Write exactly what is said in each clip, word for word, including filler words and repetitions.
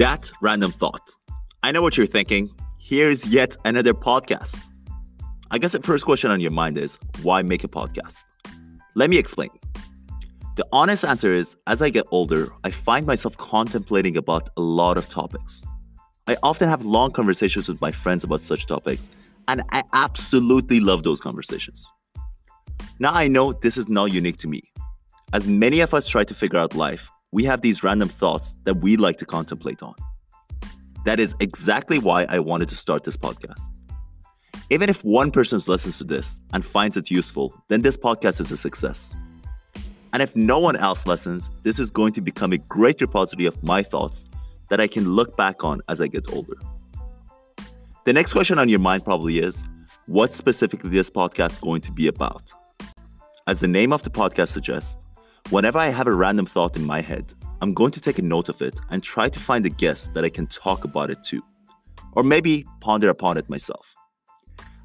That Random Thought. I know what you're thinking. Here's yet another podcast. I guess the first question on your mind is, why make a podcast? Let me explain. The honest answer is, as I get older, I find myself contemplating about a lot of topics. I often have long conversations with my friends about such topics, and I absolutely love those conversations. Now I know this is not unique to me. As many of us try to figure out life, we have these random thoughts that we like to contemplate on. That is exactly why I wanted to start this podcast. Even if one person listens to this and finds it useful, then this podcast is a success. And if no one else listens, this is going to become a great repository of my thoughts that I can look back on as I get older. The next question on your mind probably is, what specifically this podcast is going to be about? As the name of the podcast suggests, whenever I have a random thought in my head, I'm going to take a note of it and try to find a guest that I can talk about it to, or maybe ponder upon it myself.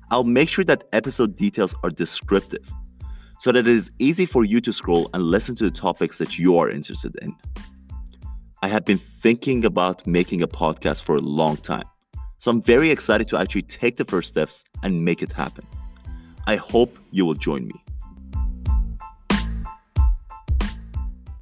I'll make sure that episode details are descriptive so that it is easy for you to scroll and listen to the topics that you are interested in. I have been thinking about making a podcast for a long time, so I'm very excited to actually take the first steps and make it happen. I hope you will join me.